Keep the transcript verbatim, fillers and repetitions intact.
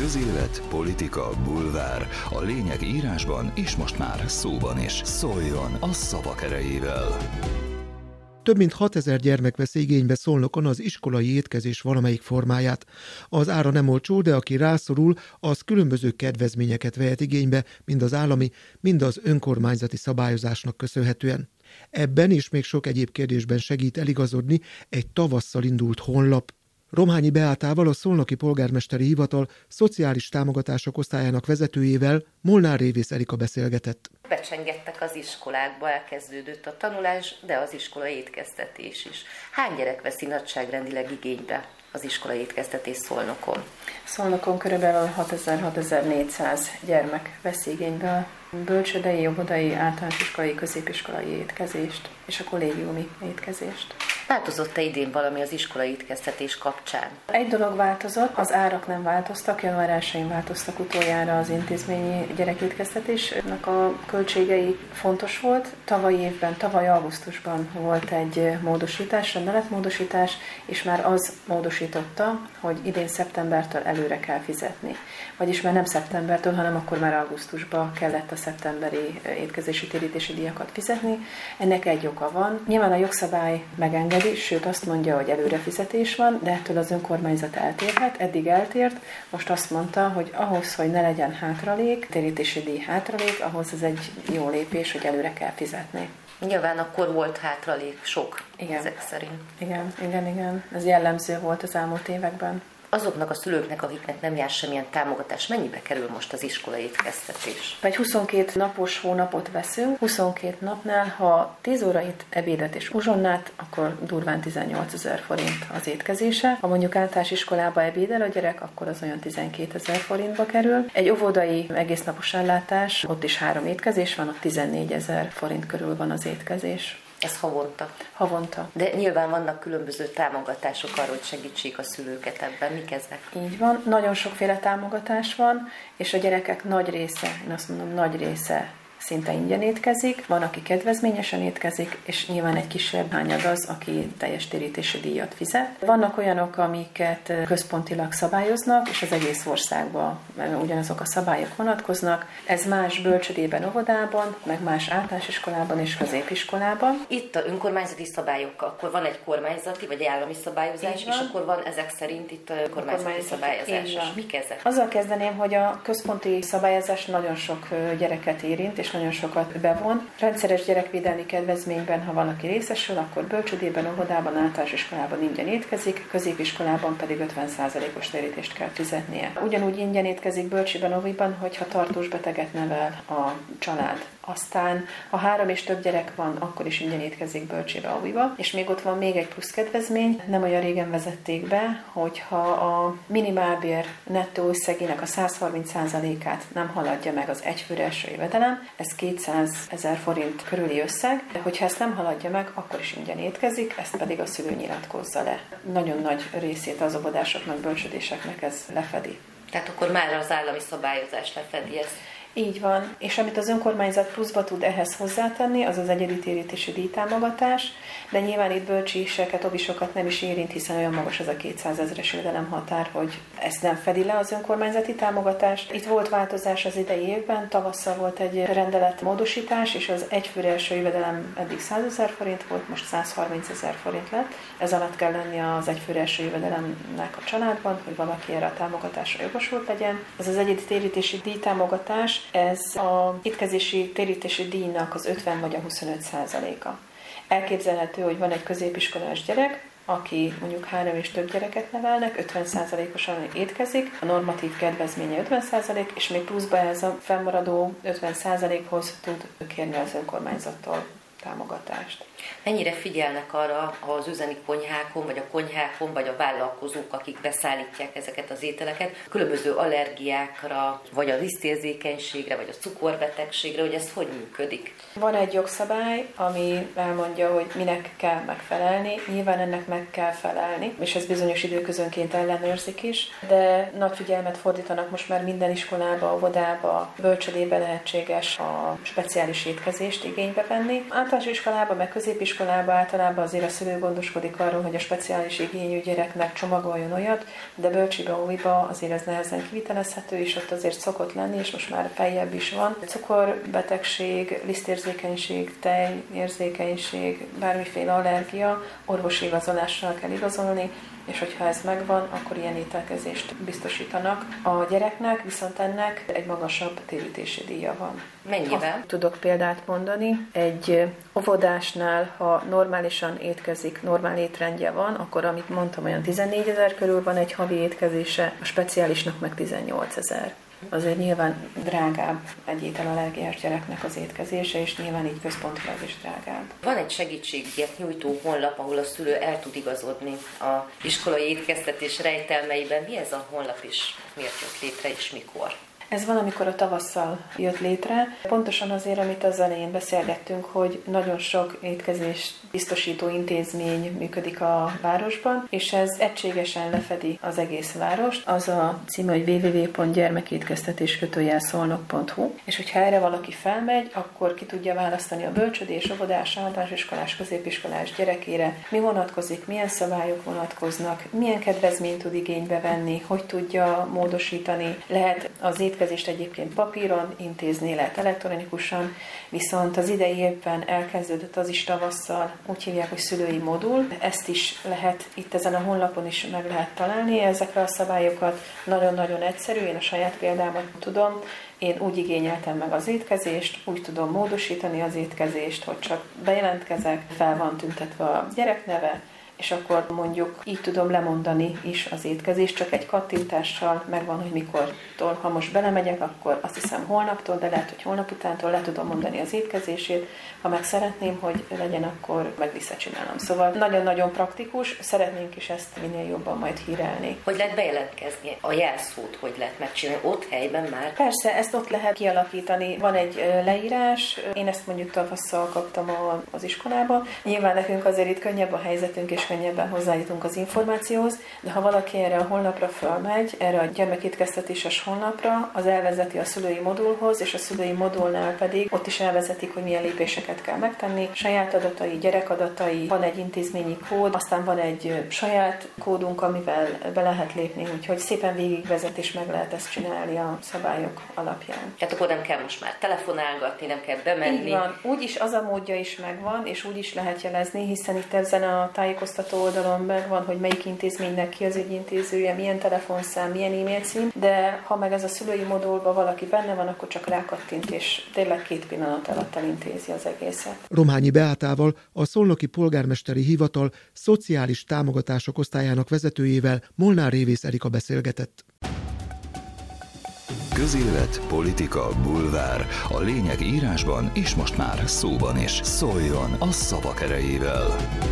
Közélet, politika, bulvár. A lényeg írásban és most már szóban is. Szóljon a szavak erejével! Több mint hatezer gyermek vesz igénybe Szolnokon az iskolai étkezés valamelyik formáját. Az ára nem olcsó, de aki rászorul, az különböző kedvezményeket vehet igénybe, mind az állami, mind az önkormányzati szabályozásnak köszönhetően. Ebben és még sok egyéb kérdésben segít eligazodni egy tavasszal indult honlap. Romhányi Beátával, a Szolnoki Polgármesteri Hivatal Szociális Támogatások Osztályának vezetőjével Molnár Révész Erika beszélgetett. Becsengettek az iskolákba, elkezdődött a tanulás, de az iskolai étkeztetés is. Hány gyerek veszi nagyságrendileg igénybe az iskolai étkeztetés Szolnokon? Szolnokon körülbelül hatezer-hatezernégyszáz gyermek vesz igénybe a bölcsődei, óvodai, általános iskolai, középiskolai étkezést és a kollégiumi étkezést. Változott-e idén valami az iskolai étkeztetés kapcsán? Egy dolog változott, az árak nem változtak, január elsején változtak utoljára az intézményi gyerekétkeztetésnek a költségei. Fontos volt. Tavaly évben, tavaly augusztusban volt egy módosítás, rendeletmódosítás, és már az módosította, hogy idén szeptembertől előre kell fizetni. Vagyis már nem szeptembertől, hanem akkor már augusztusban kellett a szeptemberi étkezési térítési díjakat fizetni. Ennek egy oka van. Nyilván a jogszabály megengedi, sőt azt mondja, hogy előrefizetés van, de ettől az önkormányzat eltérhet, eddig eltért, most azt mondta, hogy ahhoz, hogy ne legyen hátralék, térítési díj hátralék, ahhoz ez egy jó lépés, hogy előre kell fizetni. Nyilván akkor volt hátralék sok, igen. Ezek szerint. Igen, igen, igen. Ez jellemző volt az elmúlt években. Azoknak a szülőknek, akiknek nem jár semmilyen támogatás, mennyibe kerül most az iskolai étkeztetés? Egy huszonkét napos hónapot veszünk. huszonkét napnál, ha tíz órait, ebédet és uzsonnát, akkor durván tizennyolcezer forint az étkezése. Ha mondjuk általános iskolába ebédel a gyerek, akkor az olyan tizenkétezer forintba kerül. Egy óvodai egésznapos ellátás, ott is három étkezés van, ott tizennégyezer forint körül van az étkezés. Ez havonta. Havonta. De nyilván vannak különböző támogatások arra, hogy segítsék a szülőket ebben. Mik ezek? Így van. Nagyon sokféle támogatás van, és a gyerekek nagy része, én azt mondom, nagy része szinte ingyen étkezik, van, aki kedvezményesen étkezik, és nyilván egy kisebb hányad az, aki teljes térítési díjat fizet. Vannak olyanok, amiket központilag szabályoznak, és az egész országban ugyanazok a szabályok vonatkoznak. Ez más bölcsödében, óvodában, meg más általános iskolában és középiskolában. Itt a önkormányzati szabályok, akkor van egy kormányzati vagy állami szabályozás, és akkor van ezek szerint itt a önkormányzati szabályozás. Mik ezek? Azzal kezdeném, hogy a központi szabályozás nagyon sok gyereket érint, és nagyon sokat bevon. Rendszeres gyerekvédelmi kedvezményben, ha valaki részesül, akkor bölcsődében, óvodában, általános iskolában ingyen étkezik, középiskolában pedig ötven százalékos térítést kell fizetnie. Ugyanúgy ingyen étkezik bölcsében, óviban, hogyha tartós beteget nevel a család. Aztán, ha három és több gyerek van, akkor is ingyen étkezik bölcsébe, óviba. És még ott van még egy plusz kedvezmény, nem olyan régen vezették be, hogyha a minimálbér nettó összegének a száz harminc százalékát nem haladja meg az egyfőre eső jövedelem, ez kétszázezer forint körüli összeg, de hogyha ezt nem haladja meg, akkor is ingyen étkezik, ezt pedig a szülő nyilatkozza le. Nagyon nagy részét az óvodásoknak, bölcsödéseknek ez lefedi. Tehát akkor már az állami szabályozás lefedi ezt? Így van. És amit az önkormányzat pluszba tud ehhez hozzátenni, az az egyedi térítési díjtámogatás, de nyilván itt bölcséseket, ovisokat nem is érint, hiszen olyan magas az a kétszázezres jövedelem határ, hogy ezt nem fedi le az önkormányzati támogatás. Itt volt változás az idei évben, tavasszal volt egy rendeletmódosítás, és az egyfőre első jövedelem eddig százezer forint volt, most százharmincezer forint lett. Ez alatt kell lenni az egyfőre első jövedelemnek a családban, hogy valaki erre a támogatásra jogosult legyen. Ez az egyedi térítési díjtámogatás, ez a étkezési térítési díjnak az ötven vagy a huszonöt százaléka. Elképzelhető, hogy van egy középiskolás gyerek, aki mondjuk három és több gyereket nevelnek, ötven százalékosan étkezik, a normatív kedvezménye ötven százalék, és még pluszba ez a fennmaradó ötven százalékhoz tud kérni az önkormányzattól támogatást. Mennyire figyelnek arra az üzemi konyhákon, vagy a konyhákon, vagy a vállalkozók, akik beszállítják ezeket az ételeket, különböző allergiákra, vagy a lisztérzékenységre, vagy a cukorbetegségre, hogy ez hogy működik? Van egy jogszabály, ami elmondja, hogy minek kell megfelelni, nyilván ennek meg kell felelni, és ez bizonyos időközönként ellenőrzik is, de nagy figyelmet fordítanak most már minden iskolába, óvodába, bölcsödébe lehetséges a speciális étkezést igénybe venni. Át általános iskolába, meg középiskolába általában azért a szülő gondoskodik arról, hogy a speciális igényű gyereknek csomagoljon olyat, de bölcsibe, óviba azért ez nehezen kivitelezhető, és ott azért szokott lenni, és most már feljebb is van. Cukorbetegség, lisztérzékenység, tejérzékenység, bármiféle allergia, orvosi igazolással kell igazolni, és hogyha ez megvan, akkor ilyen ételkezést biztosítanak a gyereknek, viszont ennek egy magasabb térítési díja van. Mennyivel? Tudok példát mondani. Egy óvodásnál, ha normálisan étkezik, normál étrendje van, akkor, amit mondtam, olyan tizennégyezer körül van egy havi étkezése, a speciálisnak meg tizennyolcezer. Azért nyilván drágább egy ételallergiás gyereknek az étkezése, és nyilván így központilag is drágább. Van egy segítséget nyújtó honlap, ahol a szülő el tud igazodni a iskolai étkeztetés rejtelmeiben. Mi ez a honlap is? Miért jött létre és mikor? Ez valamikor a tavasszal jött létre. Pontosan azért, amit az elején beszélgettünk, hogy nagyon sok étkezést biztosító intézmény működik a városban, és ez egységesen lefedi az egész várost. Az a címe, hogy double-u double-u double-u pont gyermekétkeztetés kötőjel szolnok pont hu, és hogyha erre valaki felmegy, akkor ki tudja választani a bölcsödés, óvodás, általános iskolás, középiskolás gyerekére, mi vonatkozik, milyen szabályok vonatkoznak, milyen kedvezményt tud igénybe venni, hogy tudja módosítani. Lehet az étkezést egyébként papíron intézni, lehet elektronikusan, viszont az idei évben elkezdődött az is tavasszal, úgy hívják, hogy szülői modul. Ezt is lehet itt ezen a honlapon is meg lehet találni ezekre a szabályokat. Nagyon-nagyon egyszerű, én a saját példámat tudom. Én úgy igényeltem meg az étkezést, úgy tudom módosítani az étkezést, hogy csak bejelentkezek, fel van tüntetve a gyerekneve, és akkor mondjuk így tudom lemondani is az étkezést, csak egy kattintással megvan, hogy mikortól. Ha most belemegyek, akkor azt hiszem holnaptól, de lehet, hogy holnap utántól le tudom mondani az étkezését. Ha meg szeretném, hogy legyen, akkor meg visszacsinálom. Szóval nagyon-nagyon praktikus, szeretnénk is ezt minél jobban majd hírelni. Hogy lehet bejelentkezni? A jelszót hogy lehet megcsinálni? Ott helyben már? Persze, ezt ott lehet kialakítani. Van egy leírás, én ezt mondjuk tavasszal kaptam az iskolába. Nyilván nekünk azért itt könnyebb a helyzetünk, és könnyebben hozzájutunk az információhoz, de ha valaki erre a honlapra fölmegy, erre a gyermekétkeztetéses honlapra, az elvezeti a szülői modulhoz, és a szülői modulnál pedig ott is elvezetik, hogy milyen lépéseket kell megtenni. Saját adatai, gyerekadatai, van egy intézményi kód, aztán van egy saját kódunk, amivel be lehet lépni, úgyhogy szépen végigvezet, és meg lehet ezt csinálni a szabályok alapján. Tehát akkor nem kell most már telefonálgatni, nem kell bemenni. Így van, úgyis az a módja is megvan, és úgy is lehet jelezni, hiszen itt ezen a tájékoztató oldalon megvan, hogy melyik intézménynek ki az ügyintézője, milyen telefonszám, milyen e-mail cím, de ha meg ez a szülői modulban valaki benne van, akkor csak rákattint, és tényleg két pillanat alatt elintézi az egészet. Romhányi Beátával, a Szolnoki Polgármesteri Hivatal Szociális Támogatások Osztályának vezetőjével Molnár Révész Erika beszélgetett. Közélet, politika, bulvár. A lényeg írásban és most már szóban is. Szóljon a szavak erejével!